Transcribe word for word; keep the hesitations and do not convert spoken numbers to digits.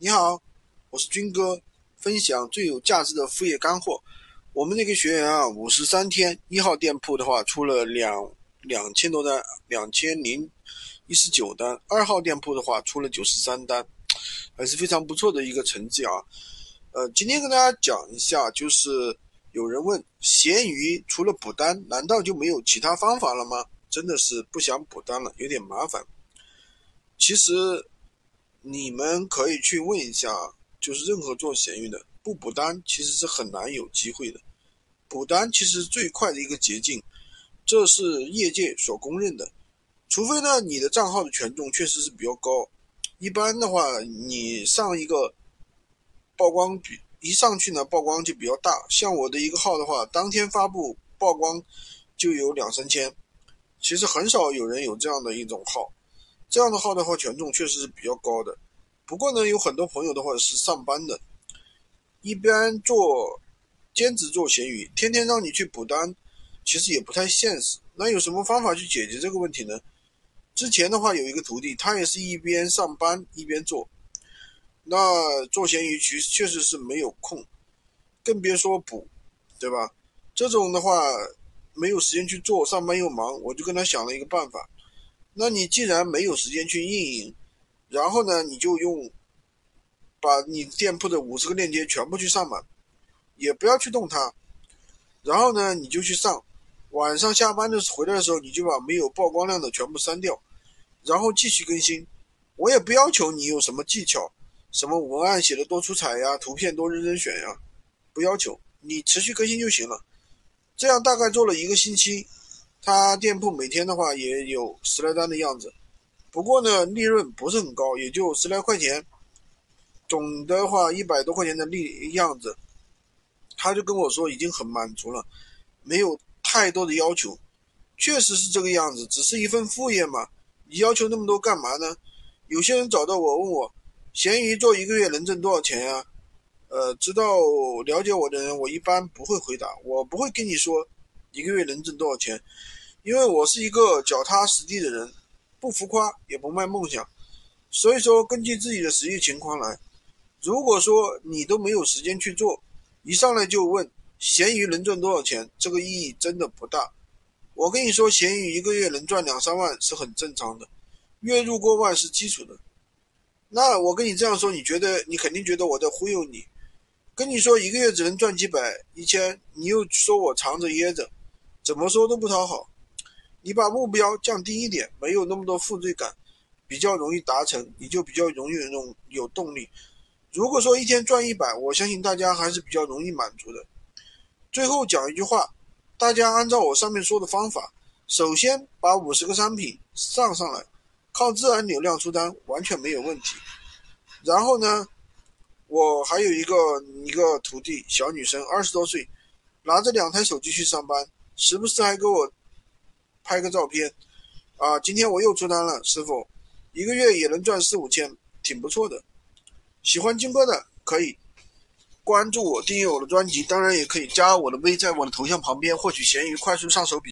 你好，我是军哥，分享最有价值的副业干货。我们这个学员啊，五十三天一号店铺的话出了两两千多单，两千零一十九单，二号店铺的话出了九十三单，还是非常不错的一个成绩啊。呃，今天跟大家讲一下，就是有人问，闲鱼除了补单，难道就没有其他方法了吗？真的是不想补单了，有点麻烦。其实你们可以去问一下，就是任何做闲鱼的，不补单其实是很难有机会的。补单其实最快的一个捷径，这是业界所公认的。除非呢，你的账号的权重确实是比较高，一般的话，你上一个曝光比一上去呢，曝光就比较大。像我的一个号的话，当天发布曝光就有两三千，其实很少有人有这样的一种号。这样的号的话权重确实是比较高的，不过呢有很多朋友的话是上班的，一般做兼职做闲鱼，天天让你去补单其实也不太现实。那有什么方法去解决这个问题呢？之前的话有一个徒弟，他也是一边上班一边做，那做闲鱼其实确实是没有空，更别说补，对吧？这种的话没有时间去做，上班又忙，我就跟他想了一个办法。那你既然没有时间去运营，然后呢，你就用把你店铺的五十个链接全部去上满，也不要去动它。然后呢，你就去上，晚上下班的回来的时候，你就把没有曝光量的全部删掉，然后继续更新。我也不要求你有什么技巧，什么文案写的多出彩呀，图片多认真选呀，不要求，你持续更新就行了。这样大概做了一个星期。他店铺每天的话也有十来单的样子，不过呢利润不是很高，也就十来块钱，总的话一百多块钱的利样子，他就跟我说已经很满足了，没有太多的要求。确实是这个样子，只是一份副业嘛，你要求那么多干嘛呢？有些人找到我问我，闲鱼做一个月能挣多少钱呀、啊？呃，知道了解我的人，我一般不会回答，我不会跟你说一个月能挣多少钱，因为我是一个脚踏实地的人，不浮夸也不卖梦想，所以说根据自己的实际情况来。如果说你都没有时间去做，一上来就问闲鱼能赚多少钱，这个意义真的不大。我跟你说，闲鱼一个月能赚两三万是很正常的，月入过万是基础的。那我跟你这样说，你觉得你肯定觉得我在忽悠你，跟你说一个月只能赚几百一千，你又说我藏着掖着，怎么说都不讨好。你把目标降低一点，没有那么多负罪感，比较容易达成，你就比较容易有动力。如果说一天赚一百，我相信大家还是比较容易满足的。最后讲一句话，大家按照我上面说的方法，首先把五十个商品上上来，靠自然流量出单完全没有问题。然后呢，我还有一个一个徒弟，小女生二十多岁，拿着两台手机去上班，时不时还给我拍个照片啊，今天我又出单了，师傅一个月也能赚四五千，挺不错的。喜欢金哥的可以关注我，订阅我的专辑，当然也可以加我的微，在我的头像旁边获取闲鱼快速上手笔。